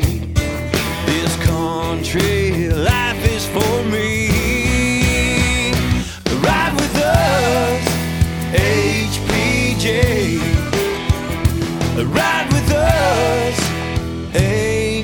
This country life is for me. Ride with us, HPJ. Ride with us, HPJ.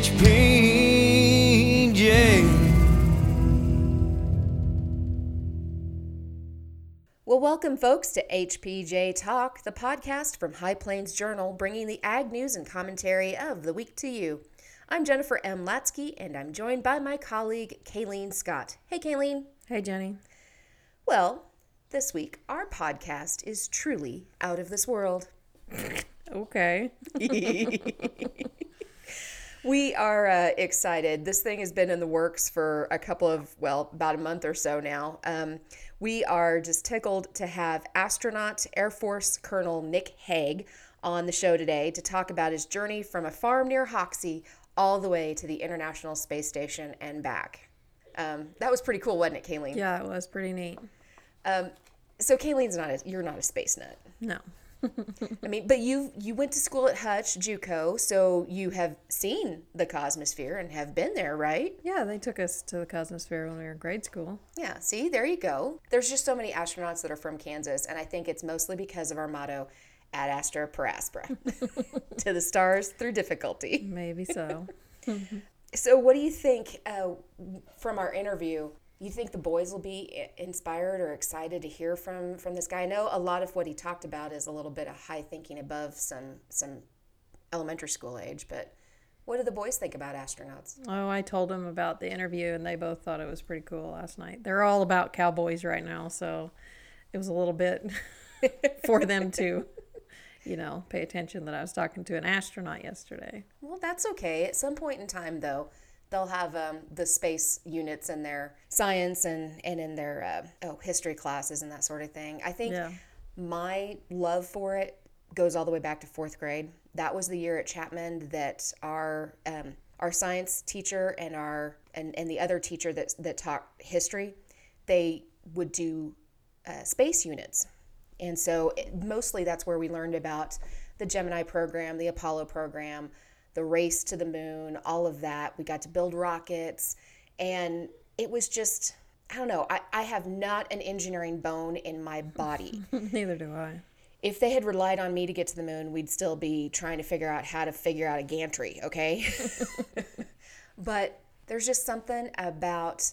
Well, welcome, folks, to HPJ Talk, the podcast from High Plains Journal, bringing the ag news and commentary of the week to you. I'm Jennifer M. Latsky, and I'm joined by my colleague, Kayleen Scott. Hey, Kayleen. Hey, Jenny. Well, this week, our podcast is truly out of this world. Okay. We are excited. This thing has been in the works for a couple of, well, about a month or so now. We are just tickled to have astronaut Air Force Colonel Nick Hague on the show today to talk about his journey from a farm near Hoxie all the way to the International Space Station and back. That was pretty cool, wasn't it, Kayleen? Yeah, it was pretty neat. So Kayleen's you're not a space nut. No. I mean, but you went to school at Hutch, JUCO, so you have seen the Cosmosphere and have been there, right? Yeah, they took us to the Cosmosphere when we were in grade school. Yeah, see, there you go. There's just so many astronauts that are from Kansas, and I think it's mostly because of our motto, Ad Astra per Aspera, to the stars through difficulty. Maybe so. So what do you think from our interview? You think the boys will be inspired or excited to hear from this guy? I know a lot of what he talked about is a little bit of high thinking above some elementary school age, but what do the boys think about astronauts? Oh, I told them about the interview, and they both thought it was pretty cool last night. They're all about cowboys right now, so it was a little bit for them to, pay attention that I was talking to an astronaut yesterday. Well, that's okay. At some point in time, though, they'll have the space units in their science and in their history classes and that sort of thing. I think my love for it goes all the way back to fourth grade. That was the year at Chapman that our science teacher and and the other teacher that taught history, they would do space units. And so mostly that's where we learned about the Gemini program, the Apollo program, the race to the moon, all of that. We got to build rockets, and it was just, I don't know, I have not an engineering bone in my body. Neither do I. If they had relied on me to get to the moon, we'd still be trying to figure out how to figure out a gantry, okay? But there's just something about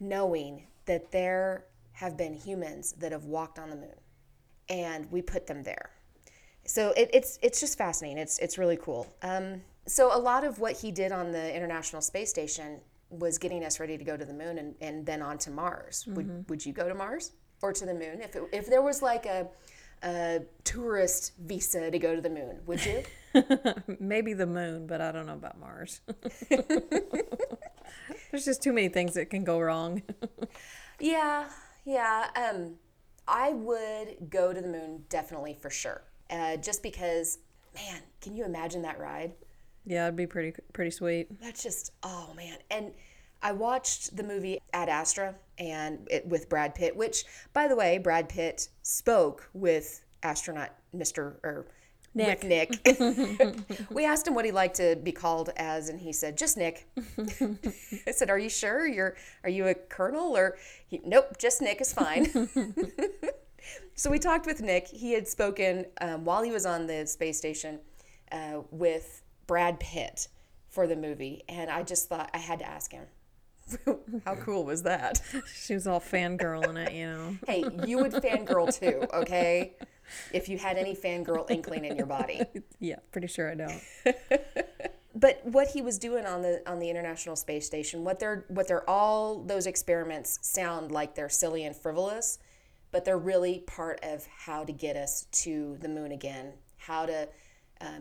knowing that there have been humans that have walked on the moon, and we put them there. So it's just fascinating. It's really cool. So a lot of what he did on the International Space Station was getting us ready to go to the moon and then on to Mars. Mm-hmm. Would you go to Mars or to the moon? If there was like a tourist visa to go to the moon, would you? Maybe the moon, but I don't know about Mars. There's just too many things that can go wrong. Yeah. I would go to the moon definitely for sure. Just because, man, can you imagine that ride? Yeah, it'd be pretty sweet. That's just, oh man. And I watched the movie Ad Astra with Brad Pitt, which, by the way, Brad Pitt spoke with astronaut Nick. We asked him what he liked to be called as, and he said, "Just Nick." I said, "Are you sure? Are you a colonel?" Or nope, just Nick is fine. So we talked with Nick. He had spoken while he was on the space station with Brad Pitt for the movie. And I just thought I had to ask him, how cool was that? She was all fangirling it, Hey, you would fangirl too, okay? If you had any fangirl inkling in your body. Yeah, pretty sure I don't. But what he was doing on the International Space Station, what they're all those experiments sound like they're silly and frivolous, but they're really part of how to get us to the moon again, how to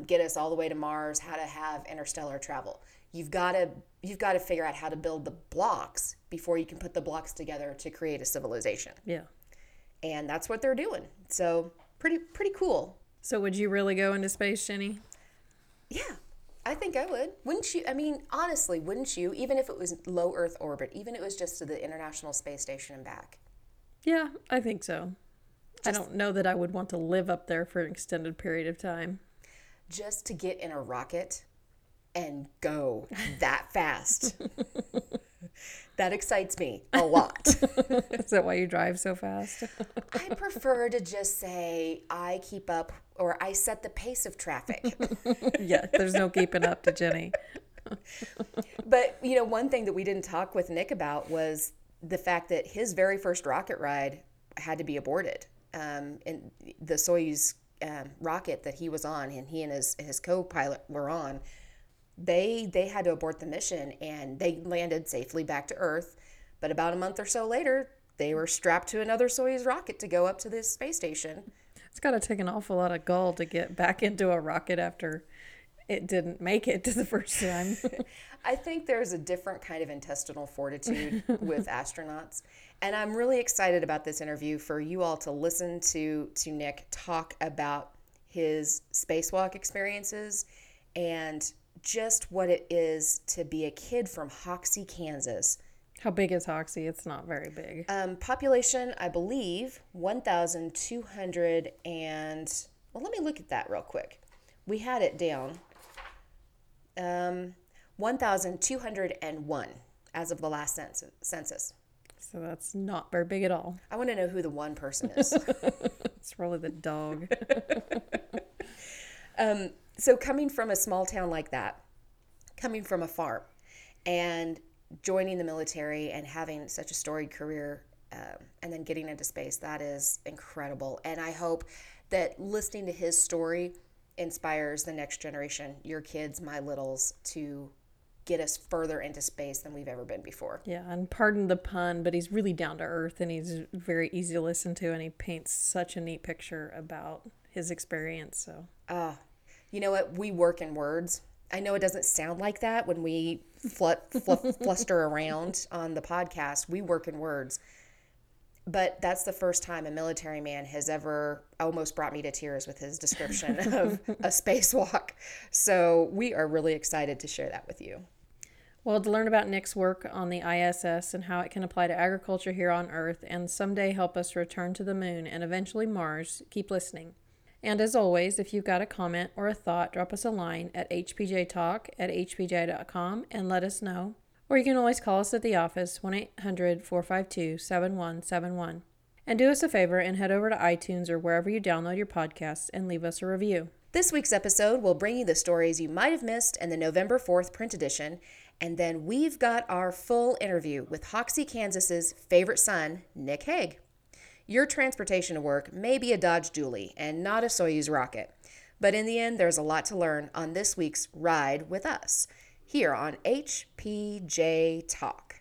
get us all the way to Mars, how to have interstellar travel. You've got to figure out how to build the blocks before you can put the blocks together to create a civilization. Yeah, and that's what they're doing. So pretty cool. So would you really go into space, Jenny? Yeah, I think think I would. Wouldn't you? I mean, honestly, wouldn't you? Even if it was low Earth orbit, even if it was just to the International Space Station and back. Yeah, I think so. Just, I don't know that I would want to live up there for an extended period of time. Just to get in a rocket and go that fast. That excites me a lot. Is that why you drive so fast? I prefer to just say I keep up or I set the pace of traffic. Yeah, there's no keeping up to Jenny. But, you know, one thing that we didn't talk with Nick about was the fact that his very first rocket ride had to be aborted. And the Soyuz rocket that he was on and he and his co-pilot were on, they had to abort the mission, and they landed safely back to Earth. But about a month or so later, they were strapped to another Soyuz rocket to go up to this space station. It's got to take an awful lot of gall to get back into a rocket after it didn't make it to the first time. I think there's a different kind of intestinal fortitude with astronauts. And I'm really excited about this interview for you all to listen to Nick talk about his spacewalk experiences and just what it is to be a kid from Hoxie, Kansas. How big is Hoxie? It's not very big. Population, I believe, 1,200 and... Well, let me look at that real quick. We had it down. 1,201 as of the last census. So that's not very big at all. I want to know who the one person is. It's probably the dog. So coming from a small town like that, coming from a farm, and joining the military and having such a storied career, and then getting into space, that is incredible. And I hope that listening to his story inspires the next generation, your kids, my littles, to get us further into space than we've ever been before. Yeah, and pardon the pun, but he's really down to earth, and he's very easy to listen to, and he paints such a neat picture about his experience. So. You know what? We work in words. I know it doesn't sound like that when we fluster around on the podcast. We work in words. But that's the first time a military man has ever almost brought me to tears with his description of a spacewalk. So we are really excited to share that with you. Well, to learn about Nick's work on the ISS and how it can apply to agriculture here on Earth and someday help us return to the moon and eventually Mars, keep listening. And as always, if you've got a comment or a thought, drop us a line at hpjtalk@hpj.com and let us know. Or you can always call us at the office, 1-800-452-7171. And do us a favor and head over to iTunes or wherever you download your podcasts and leave us a review. This week's episode will bring you the stories you might have missed in the November 4th print edition. And then we've got our full interview with Hoxie, Kansas's favorite son, Nick Hague. Your transportation to work may be a Dodge Dually and not a Soyuz rocket, but in the end, there's a lot to learn on this week's Ride With Us, here on HPJ Talk.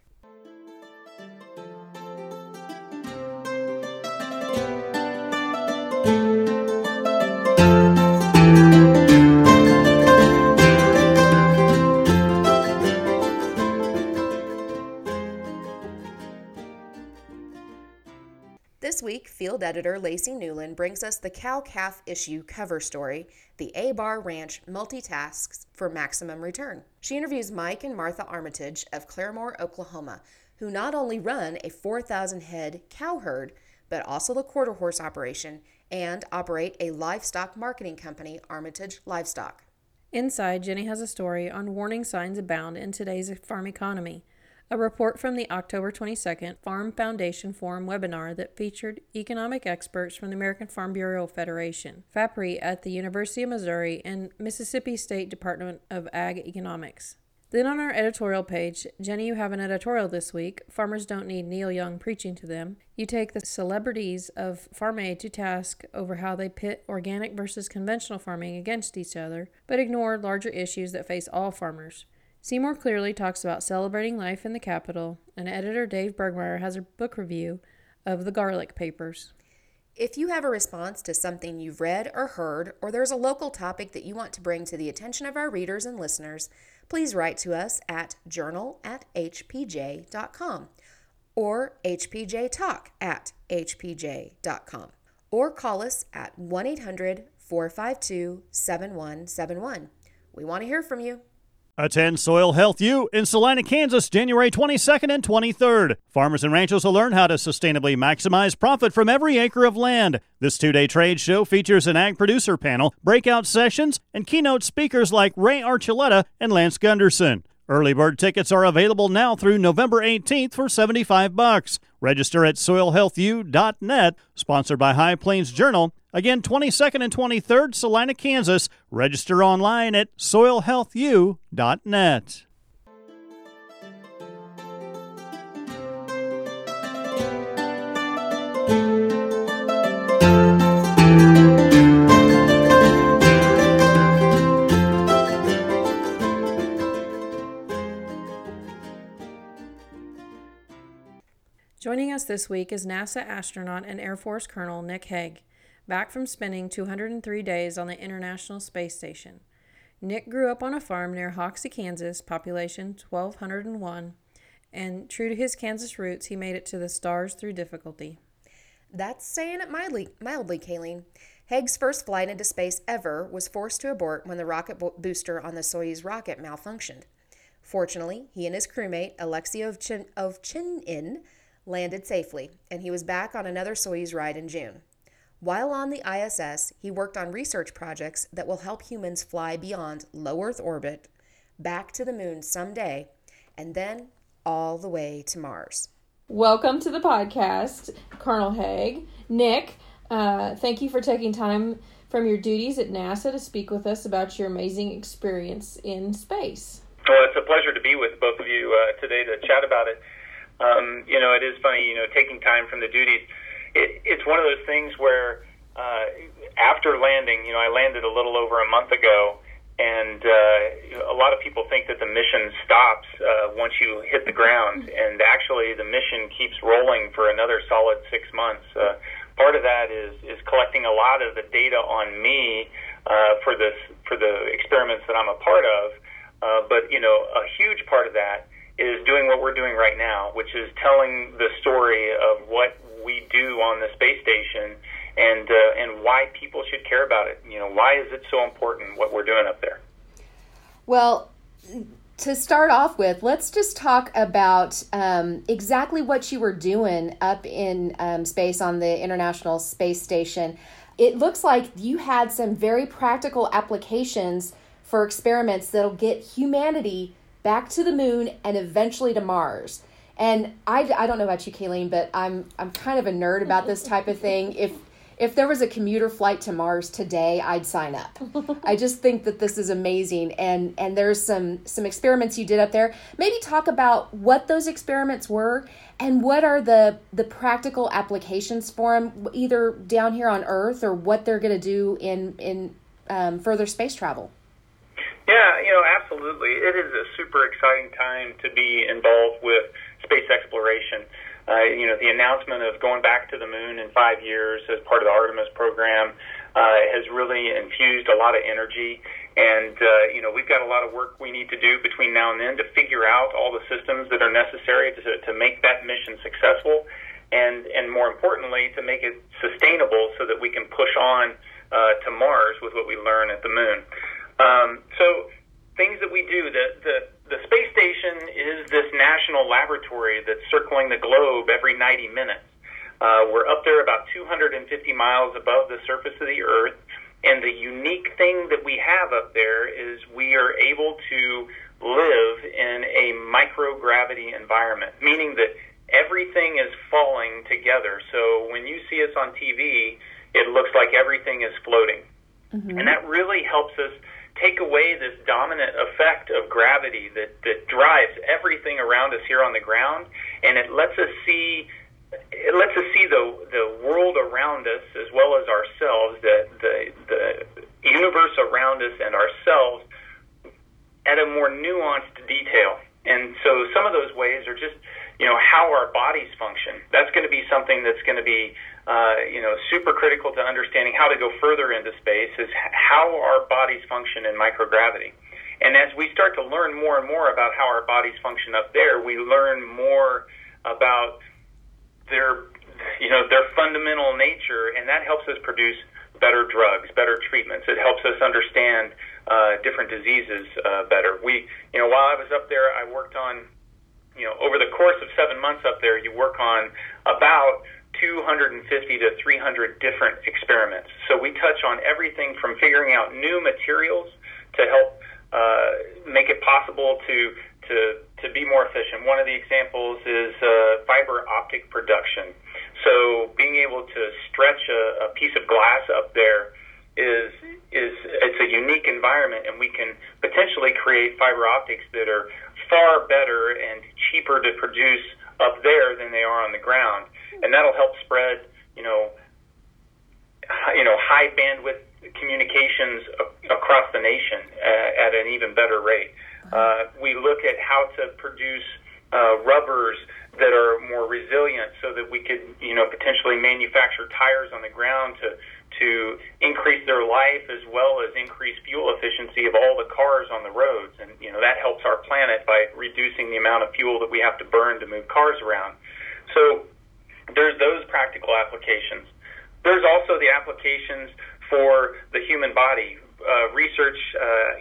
This week, field editor Lacey Newland brings us the cow-calf issue cover story, The A Bar Ranch Multitasks for Maximum Return. She interviews Mike and Martha Armitage of Claremore, Oklahoma, who not only run a 4,000-head cow herd, but also the quarter horse operation and operate a livestock marketing company, Armitage Livestock. Inside, Jenny has a story on warning signs abound in today's farm economy. A report from the October 22nd Farm Foundation Forum webinar that featured economic experts from the American Farm Bureau Federation, FAPRI at the University of Missouri, and Mississippi State Department of Ag Economics. Then on our editorial page, Jenny, you have an editorial this week, Farmers Don't Need Neil Young Preaching to Them. You take the celebrities of Farm Aid to task over how they pit organic versus conventional farming against each other, but ignore larger issues that face all farmers. See More Clearly talks about celebrating life in the Capitol, and editor Dave Bergmeyer has a book review of The Garlic Papers. If you have a response to something you've read or heard, or there's a local topic that you want to bring to the attention of our readers and listeners, please write to us at journal@hpj.com or hpjtalk@hpj.com or call us at 1-800-452-7171. We want to hear from you. Attend Soil Health U in Salina, Kansas, January 22nd and 23rd. Farmers and ranchers will learn how to sustainably maximize profit from every acre of land. This two-day trade show features an ag producer panel, breakout sessions, and keynote speakers like Ray Archuleta and Lance Gunderson. Early bird tickets are available now through November 18th for $75. Register at SoilHealthU.net, sponsored by High Plains Journal. Again, 22nd and 23rd, Salina, Kansas. Register online at SoilHealthU.net. Joining us this week is NASA astronaut and Air Force Colonel Nick Hague, back from spending 203 days on the International Space Station. Nick grew up on a farm near Hoxie, Kansas, population 1,201, and true to his Kansas roots, he made it to the stars through difficulty. That's saying it mildly, Kayleen. Hague's first flight into space ever was forced to abort when the rocket booster on the Soyuz rocket malfunctioned. Fortunately, he and his crewmate, Alexei Ovchinin, landed safely, and he was back on another Soyuz ride in June. While on the ISS, he worked on research projects that will help humans fly beyond low Earth orbit, back to the moon someday, and then all the way to Mars. Welcome to the podcast, Colonel Hague. Nick, thank you for taking time from your duties at NASA to speak with us about your amazing experience in space. Well, it's a pleasure to be with both of you today to chat about it. It is funny, taking time from the duties. It's one of those things where after landing, I landed a little over a month ago, and a lot of people think that the mission stops once you hit the ground, and actually the mission keeps rolling for another solid 6 months. Part of that is collecting a lot of the data on me for the experiments that I'm a part of, but a huge part of that is doing what we're doing right now, which is telling the story of what we do on the space station and why people should care about it. Why is it so important what we're doing up there? Well, to start off with, let's just talk about exactly what you were doing up in space on the International Space Station. It looks like you had some very practical applications for experiments that'll get humanity back to the moon, and eventually to Mars. And I don't know about you, Kayleen, but I'm kind of a nerd about this type of thing. If there was a commuter flight to Mars today, I'd sign up. I just think that this is amazing. And there's some experiments you did up there. Maybe talk about what those experiments were and what are the practical applications for them, either down here on Earth or what they're going to do in further space travel. Yeah, absolutely. It is a super exciting time to be involved with space exploration. The announcement of going back to the moon in 5 years as part of the Artemis program has really infused a lot of energy. And, we've got a lot of work we need to do between now and then to figure out all the systems that are necessary to make that mission successful. And more importantly, to make it sustainable so that we can push on to Mars with what we learn at the moon. So things that we do, the space station is this national laboratory that's circling the globe every 90 minutes. We're up there about 250 miles above the surface of the Earth, and the unique thing that we have up there is we are able to live in a microgravity environment, meaning that everything is falling together. So when you see us on TV, it looks like everything is floating. Mm-hmm. And that really helps us take away this dominant effect of gravity that drives everything around us here on the ground, and it lets us see the world around us as well as ourselves, the universe around us and ourselves at a more nuanced detail. And so some of those ways are just how our bodies function. That's going to be something that's going to be super critical to understanding how to go further into space, is how our bodies function in microgravity. And as we start to learn more and more about how our bodies function up there, we learn more about their fundamental nature, and that helps us produce better drugs, better treatments. It helps us understand different diseases better. We while I was up there, I worked on, you know, over the course of 7 months up there, you work on about 250 to 300 different experiments. So we touch on everything from figuring out new materials to help make it possible to be more efficient. One of the examples is fiber optic production. So being able to stretch a piece of glass up there it's a unique environment, and we can potentially create fiber optics that are far better and cheaper to produce up there than they are on the ground. And that'll help spread, you know, high bandwidth communications across the nation at an even better rate. We look at how to produce rubbers that are more resilient, so that we could, you know, potentially manufacture tires on the ground to increase their life, as well as increase fuel efficiency of all the cars on the roads. And, you know, that helps our planet by reducing the amount of fuel that we have to burn to move cars around. So there's those practical applications. There's also the applications for the human body. Research,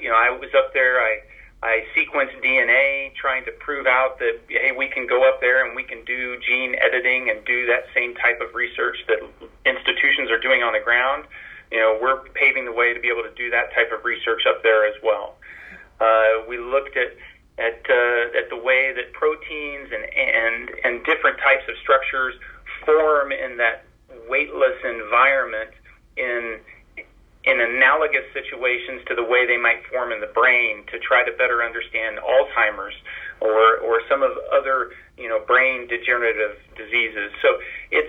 you know, I was up there, I sequenced DNA, trying to prove out that, hey, we can go up there and we can do gene editing and do that same type of research that institutions are doing on the ground. You know, we're paving the way to be able to do that type of research up there as well. We looked at the way that proteins and different types of structures form in that weightless environment in analogous situations to the way they might form in the brain, to try to better understand Alzheimer's or some of other, you know, brain degenerative diseases. So it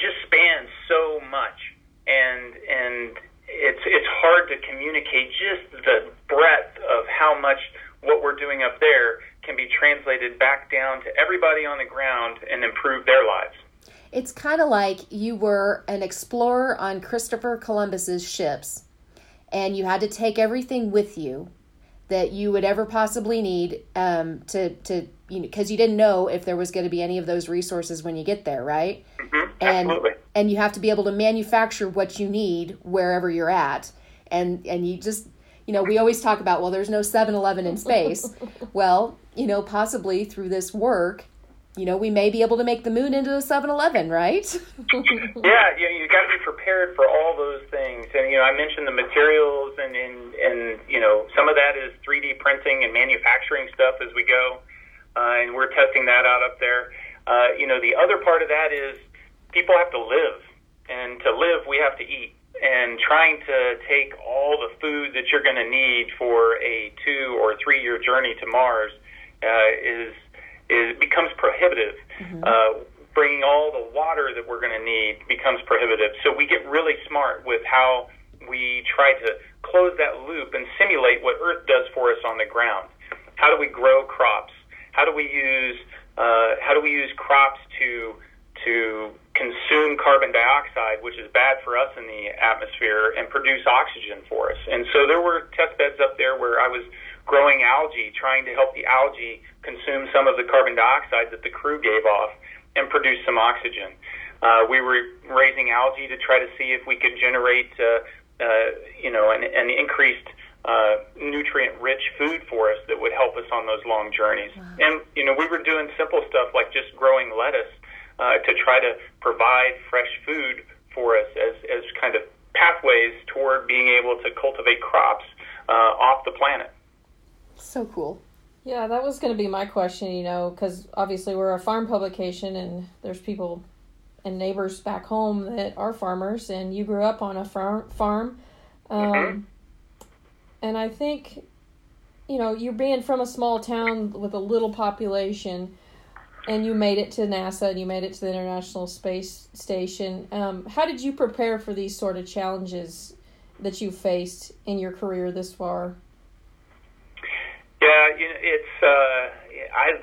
just spans so much, and it's hard to communicate just the breadth of how much what we're doing up there can be translated back down to everybody on the ground and improve their lives. It's kind of like you were an explorer on Christopher Columbus's ships, and you had to take everything with you that you would ever possibly need to you know, because you didn't know if there was going to be any of those resources when you get there, right? Mm-hmm. Absolutely. And you have to be able to manufacture what you need wherever you're at, and you just, you know, we always talk about, well, there's no 7-Eleven in space. Well, you know, possibly through this work, you know, we may be able to make the moon into a 7-Eleven, right? Yeah, you've got to be prepared for all those things. And, you know, I mentioned the materials, and you know, some of that is 3D printing and manufacturing stuff as we go. And we're testing that out up there. You know, the other part of that is people have to live. And to live, we have to eat. And trying to take all the food that you're going to need for a 2 or 3 year journey to Mars it becomes prohibitive. Mm-hmm. Bringing all the water that we're going to need becomes prohibitive. So we get really smart with how we try to close that loop and simulate what Earth does for us on the ground. How do we grow crops? How do we use crops to consume carbon dioxide, which is bad for us in the atmosphere, and produce oxygen for us? And so there were test beds up there where I was growing algae, trying to help the algae consume some of the carbon dioxide that the crew gave off and produce some oxygen. We were raising algae to try to see if we could generate, you know, an increased nutrient-rich food for us that would help us on those long journeys. Wow. And, you know, we were doing simple stuff like just growing lettuce to try to provide fresh food for us as kind of pathways toward being able to cultivate crops off the planet. So cool. Yeah, that was going to be my question, you know, because obviously we're a farm publication, and there's people and neighbors back home that are farmers, and you grew up on a farm. Mm-hmm. And I think, you know, you're being from a small town with a little population, and you made it to NASA, and you made it to the International Space Station. How did you prepare for these sort of challenges that you faced in your career this far? Yeah, it's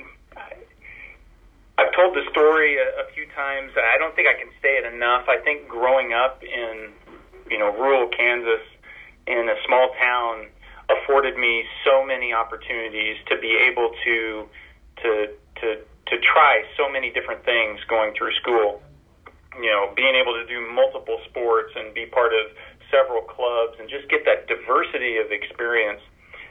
I've told the story a few times. I don't think I can say it enough. I think growing up in, you know, rural Kansas in a small town afforded me so many opportunities to be able to try so many different things going through school. You know, being able to do multiple sports and be part of several clubs and just get that diversity of experience,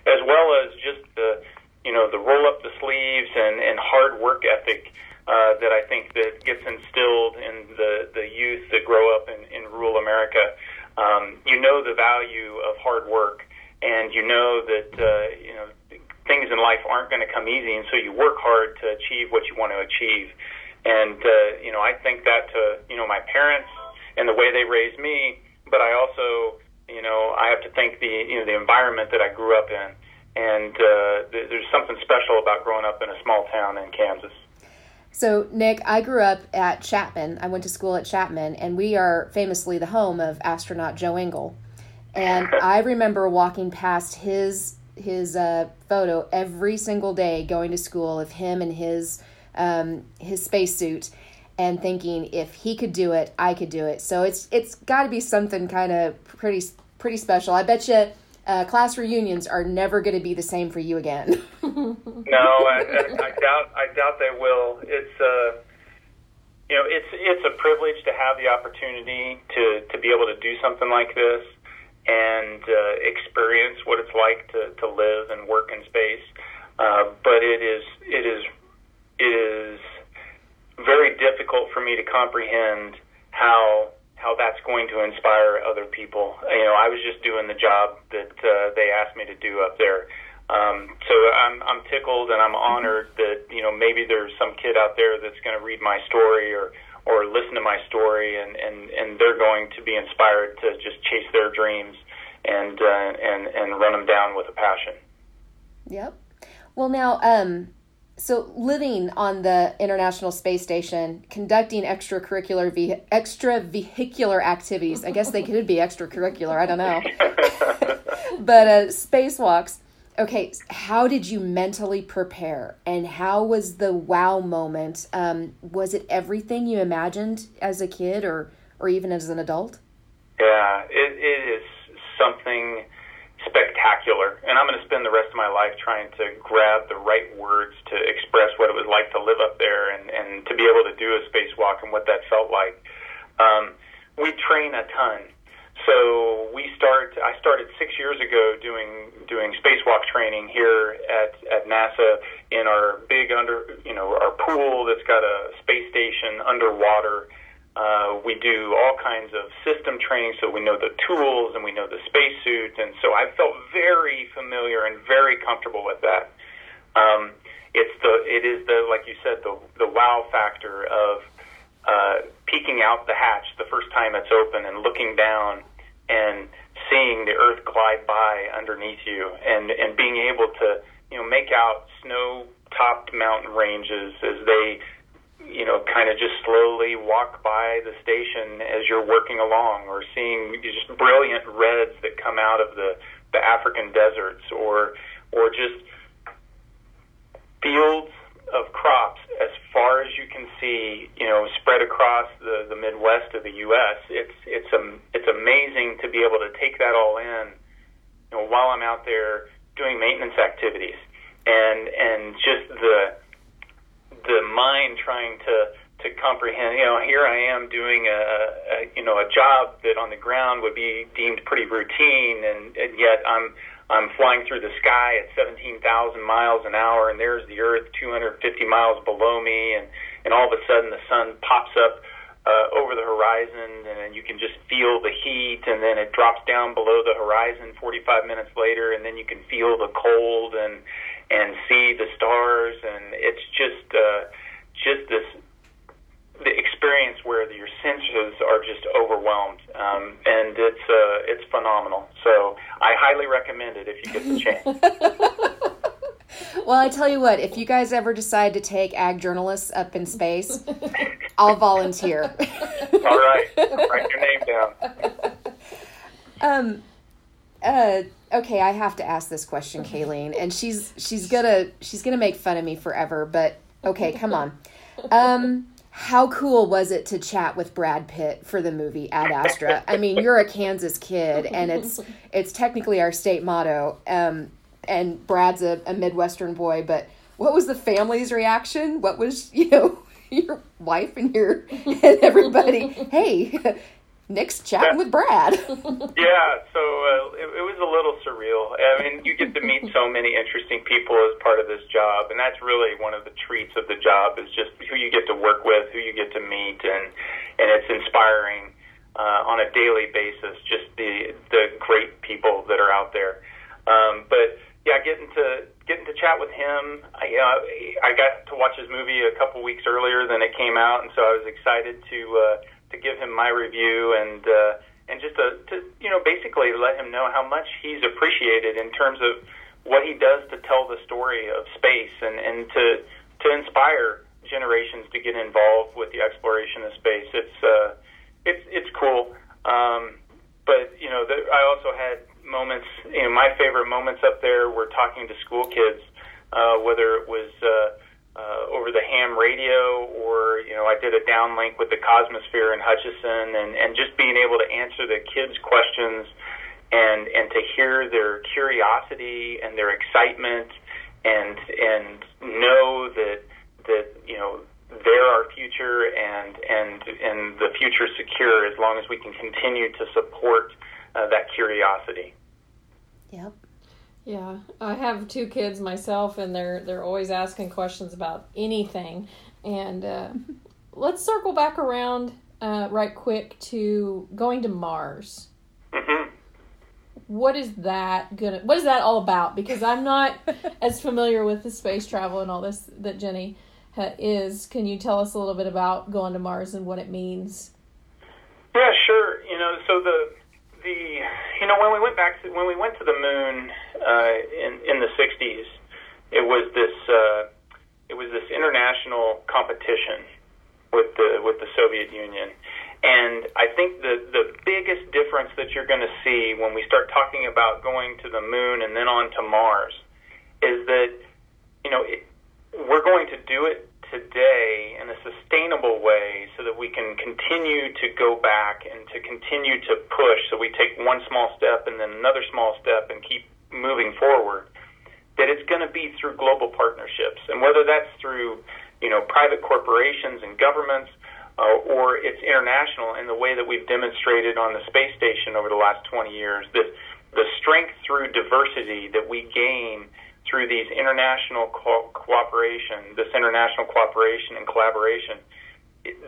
as well as just the you know, the roll up the sleeves and hard work ethic that I think that gets instilled in the youth that grow up in rural America. You know the value of hard work, and you know that you know, things in life aren't going to come easy, and so you work hard to achieve what you want to achieve. And you know, I think that to, you know, my parents and the way they raised me, but I also, you know, I have to thank the, you know, the environment that I grew up in. And there's something special about growing up in a small town in Kansas. So, Nick, I grew up at Chapman. I went to school at Chapman, and we are famously the home of astronaut Joe Engle. And I remember walking past his photo every single day going to school of him and his spacesuit, and thinking, if he could do it, I could do it. So it's got to be something kind of pretty special. I bet you class reunions are never going to be the same for you again. No, I doubt they will. It's you know, it's a privilege to have the opportunity to be able to do something like this and experience what it's like to live and work in space. But it is very difficult for me to comprehend how that's going to inspire other people. You know, I was just doing the job that they asked me to do up there. So I'm tickled and I'm honored that, you know, maybe there's some kid out there that's going to read my story or listen to my story, and they're going to be inspired to just chase their dreams and run them down with a passion. Yep. Well, now, so living on the International Space Station, conducting extravehicular activities, I guess they could be extracurricular, I don't know, but spacewalks. Okay, how did you mentally prepare, and how was the wow moment? Was it everything you imagined as a kid or even as an adult? Yeah, it is something spectacular, and I'm going to spend the rest of my life trying to grab the right words to express what it was like to live up there and to be able to do a spacewalk and what that felt like. We train a ton, so I started 6 years ago doing spacewalk training here at NASA in our big our pool that's got a space station underwater. We do all kinds of system training, so we know the tools and we know the spacesuit, and so I felt very familiar and very comfortable with that. It is the like you said, the wow factor of peeking out the hatch the first time it's open and looking down and seeing the Earth glide by underneath you, and being able to, you know, make out snow-topped mountain ranges as they, you know, kind of just slowly walk by the station as you're working along, or seeing just brilliant reds that come out of the African deserts, or just fields of crops as far as you can see, you know, spread across the Midwest of the U.S. It's amazing to be able to take that all in, you know, while I'm out there doing maintenance activities, and just the mind trying to comprehend, you know, here I am doing a job that on the ground would be deemed pretty routine, and yet I'm flying through the sky at 17,000 miles an hour, and there's the Earth 250 miles below me, and all of a sudden the sun pops up over the horizon, and you can just feel the heat, and then it drops down below the horizon 45 minutes later, and then you can feel the cold, and see the stars, and it's just the experience where your senses are just overwhelmed, and it's phenomenal. So I highly recommend it if you get the chance. Well, I tell you what, if you guys ever decide to take ag journalists up in space, I'll volunteer. All right, write your name down. Okay, I have to ask this question, Kayleen, and she's gonna make fun of me forever, but okay, come on. How cool was it to chat with Brad Pitt for the movie Ad Astra? I mean, you're a Kansas kid, and it's technically our state motto. And Brad's a Midwestern boy, but what was the family's reaction? What was, you know, your wife and everybody? Hey, Nick's chatting with Brad. It was a little surreal. I mean, you get to meet so many interesting people as part of this job, and that's really one of the treats of the job is just who you get to work with, who you get to meet, and it's inspiring on a daily basis, just the great people that are out there. Getting to chat with him, I got to watch his movie a couple weeks earlier than it came out, and so I was excited to give him my review and just to basically let him know how much he's appreciated in terms of what he does to tell the story of space and to inspire generations to get involved with the exploration of space. It's cool, I also had moments. My favorite moments up there were talking to school kids, whether it was over the ham radio or I did a downlink with the Cosmosphere in Hutchinson, and just being able to answer the kids' questions and to hear their curiosity and their excitement and know that they're our future and the future's secure as long as we can continue to support that curiosity. Yep. Yeah, I have two kids myself, and they're always asking questions about anything. And let's circle back around right quick to going to Mars. Mm-hmm. What is that all about? Because I'm not as familiar with the space travel and all this that Jenny is. Can you tell us a little bit about going to Mars and what it means? Yeah, sure. So when we went to the moon in the 60s, it was this international competition with the Soviet Union, and I think the biggest difference that you're going to see when we start talking about going to the moon and then on to Mars is that we're going to do it today in a sustainable way so that we can continue to go back and to continue to push, so we take one small step and then another small step and keep moving forward, that it's going to be through global partnerships. And whether that's through private corporations and governments or it's international in the way that we've demonstrated on the space station over the last 20 years, that the strength through diversity that we gain through these international cooperation and collaboration,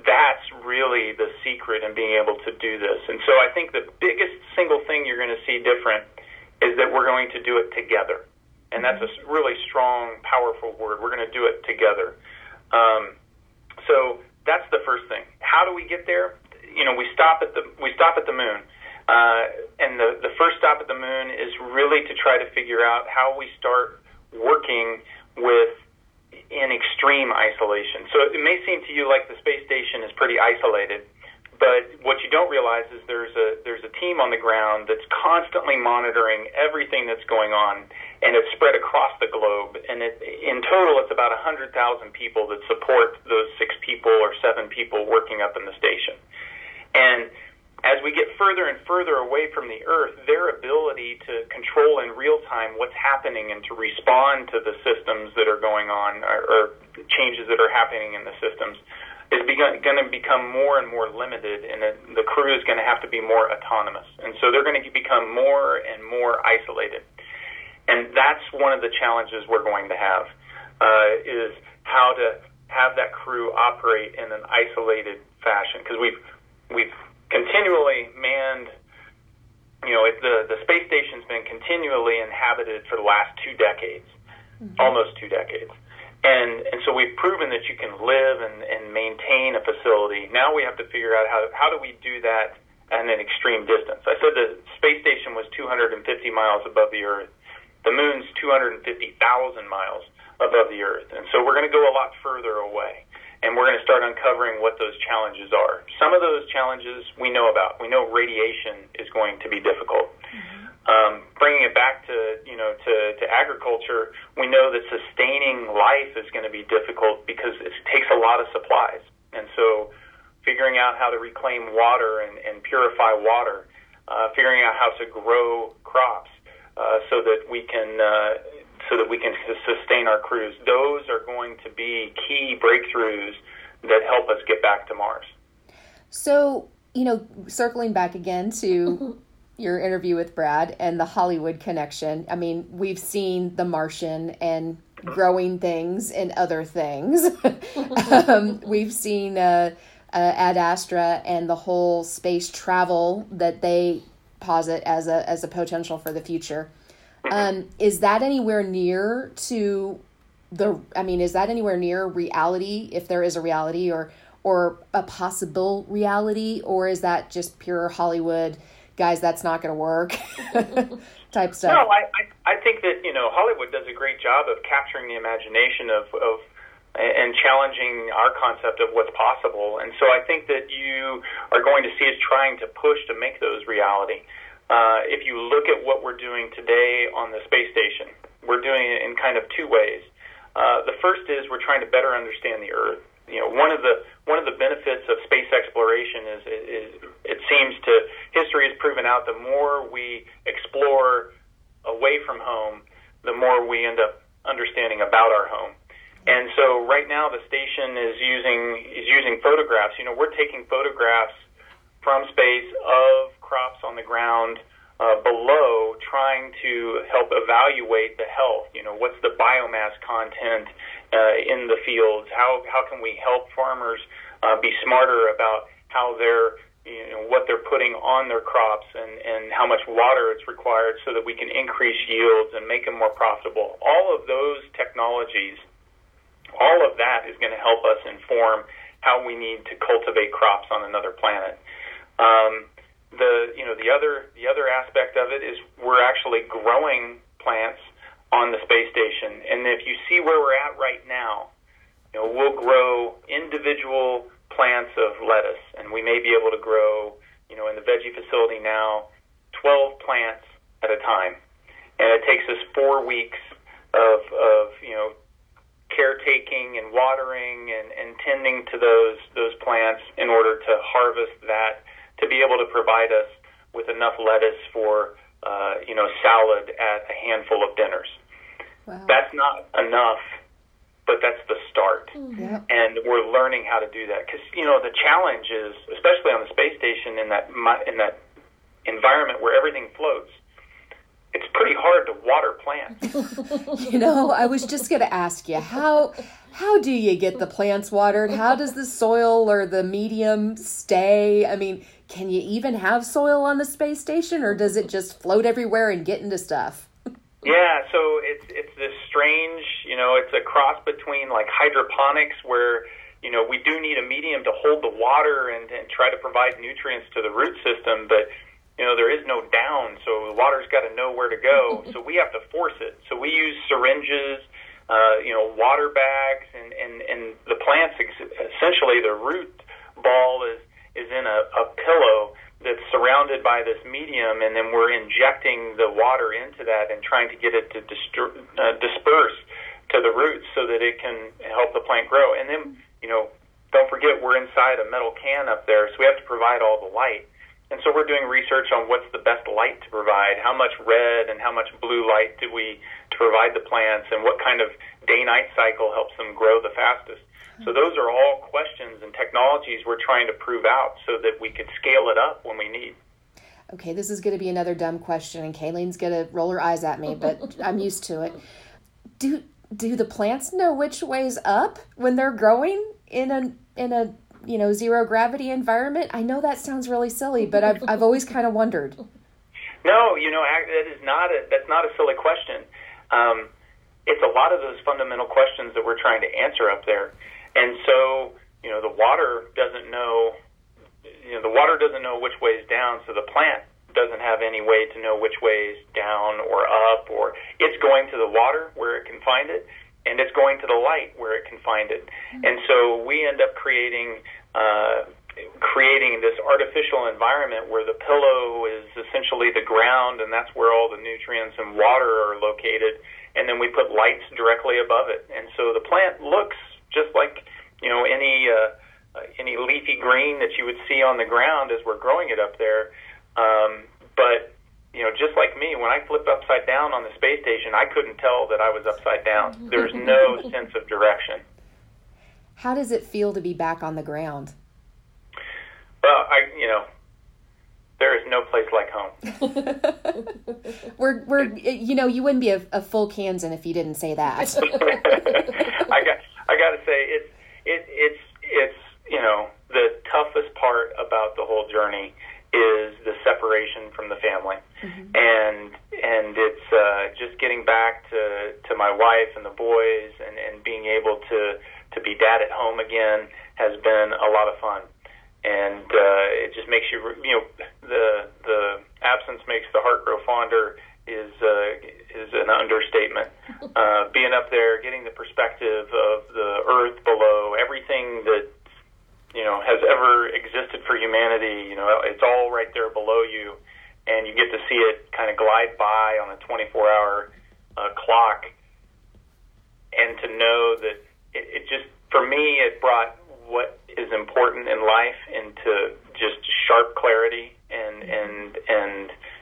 that's really the secret in being able to do this. And so I think the biggest single thing you're going to see different is that we're going to do it together. And that's a really strong, powerful word. We're going to do it together. So that's the first thing. How do we get there? We stop at the moon. And the first stop at the moon is really to try to figure out how we start working in extreme isolation. So it may seem to you like the space station is pretty isolated, but what you don't realize is there's a team on the ground that's constantly monitoring everything that's going on, and it's spread across the globe. And in total, it's about 100,000 people that support those 6 people or 7 people working up in the station. And as we get further and further away from the Earth, their ability to control in real time what's happening and to respond to the systems that are going on or changes that are happening in the systems is going to become more and more limited, and the crew is going to have to be more autonomous. And so they're going to become more and more isolated. And that's one of the challenges we're going to have, is how to have that crew operate in an isolated fashion, because we've continually manned, the space station's been continually inhabited for the last 2 decades, mm-hmm. almost 2 decades. And so we've proven that you can live and maintain a facility. Now we have to figure out how do we do that at an extreme distance. I said the space station was 250 miles above the Earth. The moon's 250,000 miles above the Earth. And so we're going to go a lot further away. And we're going to start uncovering what those challenges are. Some of those challenges we know about. We know radiation is going to be difficult. Mm-hmm. Bringing it back to agriculture, we know that sustaining life is going to be difficult because it takes a lot of supplies. And so figuring out how to reclaim water and purify water, figuring out how to grow crops so that we can sustain our crews. Those are going to be key breakthroughs that help us get back to Mars. So you know, circling back again to your interview with Brad and the Hollywood connection. I mean, we've seen The Martian and growing things and other things. We've seen Ad Astra and the whole space travel that they posit as a potential for the future. Is that anywhere near to the, I mean, is that anywhere near reality, if there is a reality, or a possible reality, or is that just pure Hollywood, guys, that's not going to work type stuff? No, I think that, you know, Hollywood does a great job of capturing the imagination of and challenging our concept of what's possible. And so I think that you are going to see us trying to push to make those reality. If you look at what we're doing today on the space station, we're doing it in kind of two ways. The first is we're trying to better understand the Earth. You know, one of the benefits of space exploration is it seems to history has proven out the more we explore away from home, the more we end up understanding about our home. And so right now the station is using photographs. You know, we're taking photographs from space of crops on the ground below, trying to help evaluate the health. You know, what's the biomass content in the fields? How can we help farmers be smarter about how they're, you know, what they're putting on their crops and how much water it's required so that we can increase yields and make them more profitable? All of those technologies, all of that is going to help us inform how we need to cultivate crops on another planet. The other aspect of it is we're actually growing plants on the space station. And if you see where we're at right now, you know, we'll grow individual plants of lettuce, and we may be able to grow, you know, in the veggie facility now, 12 plants at a time. And it takes us 4 weeks of you know, caretaking and watering and tending to those plants in order to harvest that, to be able to provide us with enough lettuce for, you know, salad at a handful of dinners. Wow. That's not enough, but that's the start. Yep. And we're learning how to do that because, you know, the challenge is, especially on the space station in that environment where everything floats, it's pretty hard to water plants. You know, I was just going to ask you, how do you get the plants watered? How does the soil or the medium stay? I mean, can you even have soil on the space station, or does it just float everywhere and get into stuff? Yeah, so it's this strange, you know, it's a cross between like hydroponics where, you know, we do need a medium to hold the water and try to provide nutrients to the root system, but you know, there is no down, so the water's got to know where to go. So we have to force it. So we use syringes, you know, water bags, and the plants, essentially the root ball is in a pillow that's surrounded by this medium, and then we're injecting the water into that and trying to get it to disperse to the roots so that it can help the plant grow. And then, you know, don't forget we're inside a metal can up there, so we have to provide all the light. And so we're doing research on what's the best light to provide, how much red and how much blue light do we to provide the plants, and what kind of day-night cycle helps them grow the fastest. So those are all questions and technologies we're trying to prove out so that we could scale it up when we need. Okay, this is going to be another dumb question, and Kayleen's going to roll her eyes at me, but I'm used to it. Do the plants know which way's up when they're growing in a you know, zero gravity environment? I know that sounds really silly, but I've always kind of wondered. No, you know, that's not a silly question. It's a lot of those fundamental questions that we're trying to answer up there. And so, you know, the water doesn't know which way is down, so the plant doesn't have any way to know which way is down or up, or it's going to the water where it can find it, and it's going to the light where it can find it. And so we end up creating this artificial environment where the pillow is essentially the ground, and that's where all the nutrients and water are located, and then we put lights directly above it. And so the plant looks just like, you know, any leafy green that you would see on the ground as we're growing it up there. But you know, just like me, when I flipped upside down on the space station, I couldn't tell that I was upside down. There's no sense of direction. How does it feel to be back on the ground? Well, there is no place like home. You wouldn't be a full Kansan if you didn't say that. I got to say it's the toughest part about the whole journey is the separation from the family. Mm-hmm. And it's just getting back to my wife and the boys and being able to be dad at home again has been a lot of fun. And it just makes the absence makes the heart grow fonder is an understatement. Being up there, getting the perspective of the earth below, everything that has ever existed for humanity, it's all right there below you, and you get to see it kind of glide by on a 24-hour clock, and to know that it just, for me, it brought what is important in life into just sharp clarity, and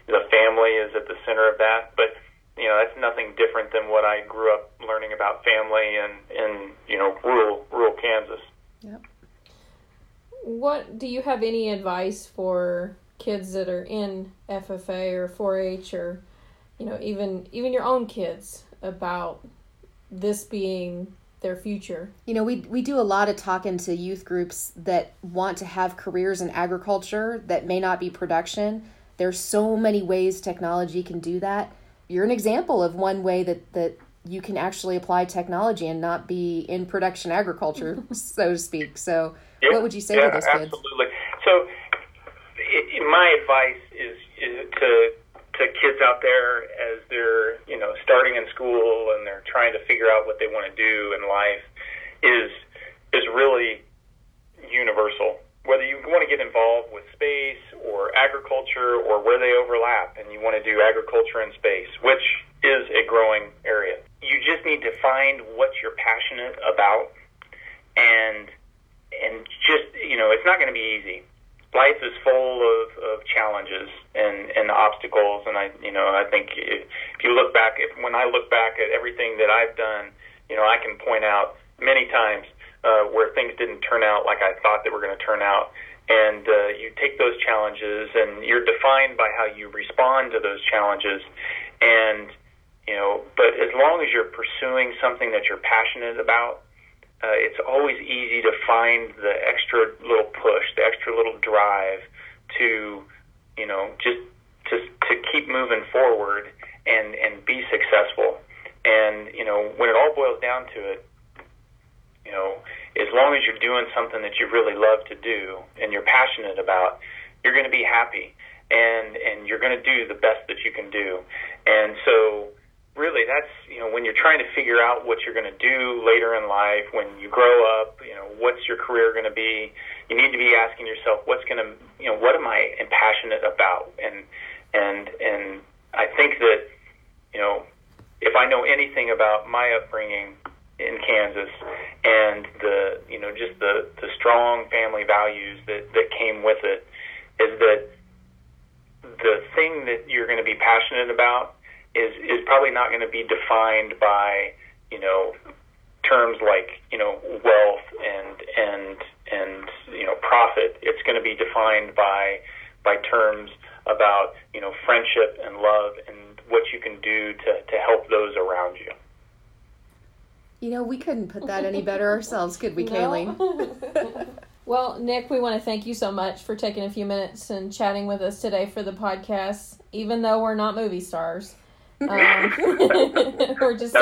the family is at the center of that, but that's nothing different than what I grew up learning about family in rural Kansas. Yep. What do you have any advice for kids that are in FFA or 4-H or even your own kids about this being their future? We do a lot of talking to youth groups that want to have careers in agriculture that may not be production. There's so many ways technology can do that. You're an example of one way that you can actually apply technology and not be in production agriculture, so to speak. So yep. What would you say to those kids? Absolutely. So my advice is to kids out there as they're, starting in school and they're trying to figure out what they want to do in life is really universal. Whether you want to get involved with space or agriculture or where they overlap and you want to do agriculture and space, which is a growing area, you just need to find what you're passionate about and just, it's not going to be easy. Life is full of challenges and obstacles, and I think if you look back, when I look back at everything that I've done, I can point out many times where things didn't turn out like I thought they were going to turn out, and you take those challenges, and you're defined by how you respond to those challenges, and but as long as you're pursuing something that you're passionate about, it's always easy to find the extra little push, the extra little drive to, just to keep moving forward and be successful. And, when it all boils down to it, as long as you're doing something that you really love to do and you're passionate about, you're going to be happy and you're going to do the best that you can do. And so really that's, when you're trying to figure out what you're going to do later in life, when you grow up, what's your career going to be, you need to be asking yourself, what am I passionate about? And I think that, if I know anything about my upbringing in Kansas and the, just the strong family values that came with it, is that the thing that you're going to be passionate about is probably not going to be defined by, terms like, wealth and profit. It's going to be defined by terms about, friendship and love and what you can do to help those around you. We couldn't put that any better ourselves, could we, no? Kayleen? Well, Nick, we want to thank you so much for taking a few minutes and chatting with us today for the podcast, even though we're not movie stars. We're just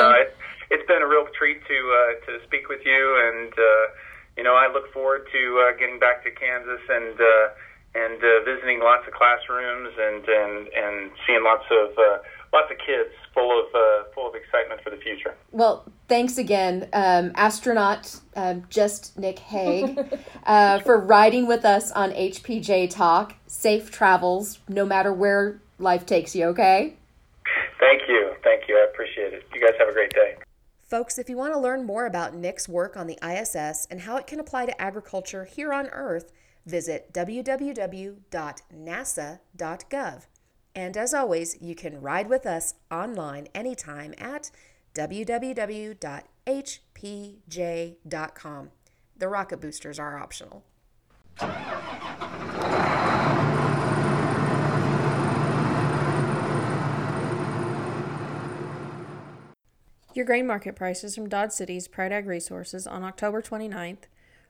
it's been a real treat to speak with you, and I look forward to getting back to Kansas and visiting lots of classrooms and seeing lots of kids full of excitement for the future. Well, thanks again, astronaut just Nick Hague, for riding with us on HPJ Talk. Safe travels, no matter where life takes you, okay? Thank you. I appreciate it. You guys have a great day. Folks, if you want to learn more about Nick's work on the ISS and how it can apply to agriculture here on Earth, visit www.nasa.gov. And as always, you can ride with us online anytime at www.hpj.com. The rocket boosters are optional. Your grain market prices from Dodge City's Pride Ag Resources on October 29th.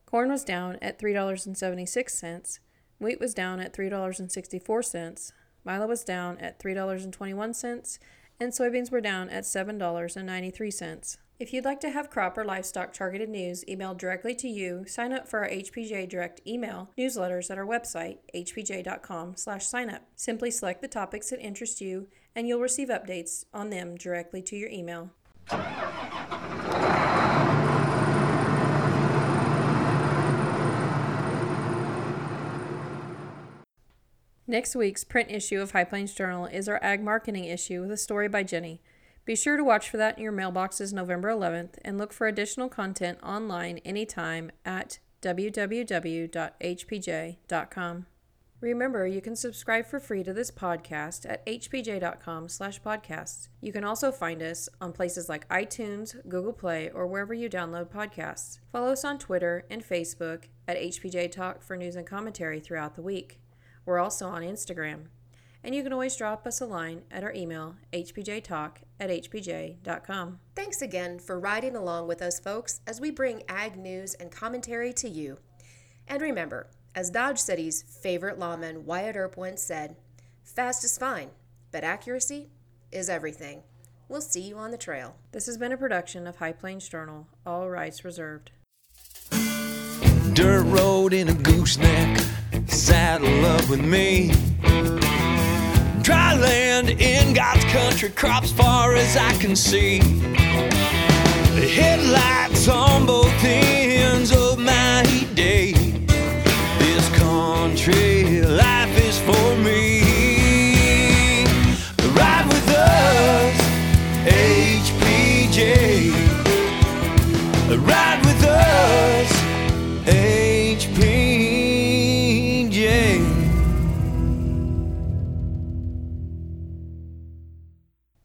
Corn was down at $3.76, wheat was down at $3.64, milo was down at $3.21, and soybeans were down at $7.93. If you'd like to have crop or livestock targeted news emailed directly to you, sign up for our HPJ Direct email newsletters at our website, hpj.com/signup. Simply select the topics that interest you, and you'll receive updates on them directly to your email. Next week's print issue of High Plains Journal is our ag marketing issue with a story by Jenny. Be sure to watch for that in your mailboxes November 11th and look for additional content online anytime at www.hpj.com. Remember, you can subscribe for free to this podcast at hpj.com/podcasts. You can also find us on places like iTunes, Google Play, or wherever you download podcasts. Follow us on Twitter and Facebook at HPJ Talk for news and commentary throughout the week. We're also on Instagram. And you can always drop us a line at our email, hpjtalk@hpj.com. Thanks again for riding along with us, folks, as we bring ag news and commentary to you. And remember, as Dodge City's favorite lawman Wyatt Earp once said, fast is fine, but accuracy is everything. We'll see you on the trail. This has been a production of High Plains Journal, all rights reserved. Dirt road in a gooseneck, saddle up with me. Dry land in God's country, crops far as I can see. The headlights on both ends of my day.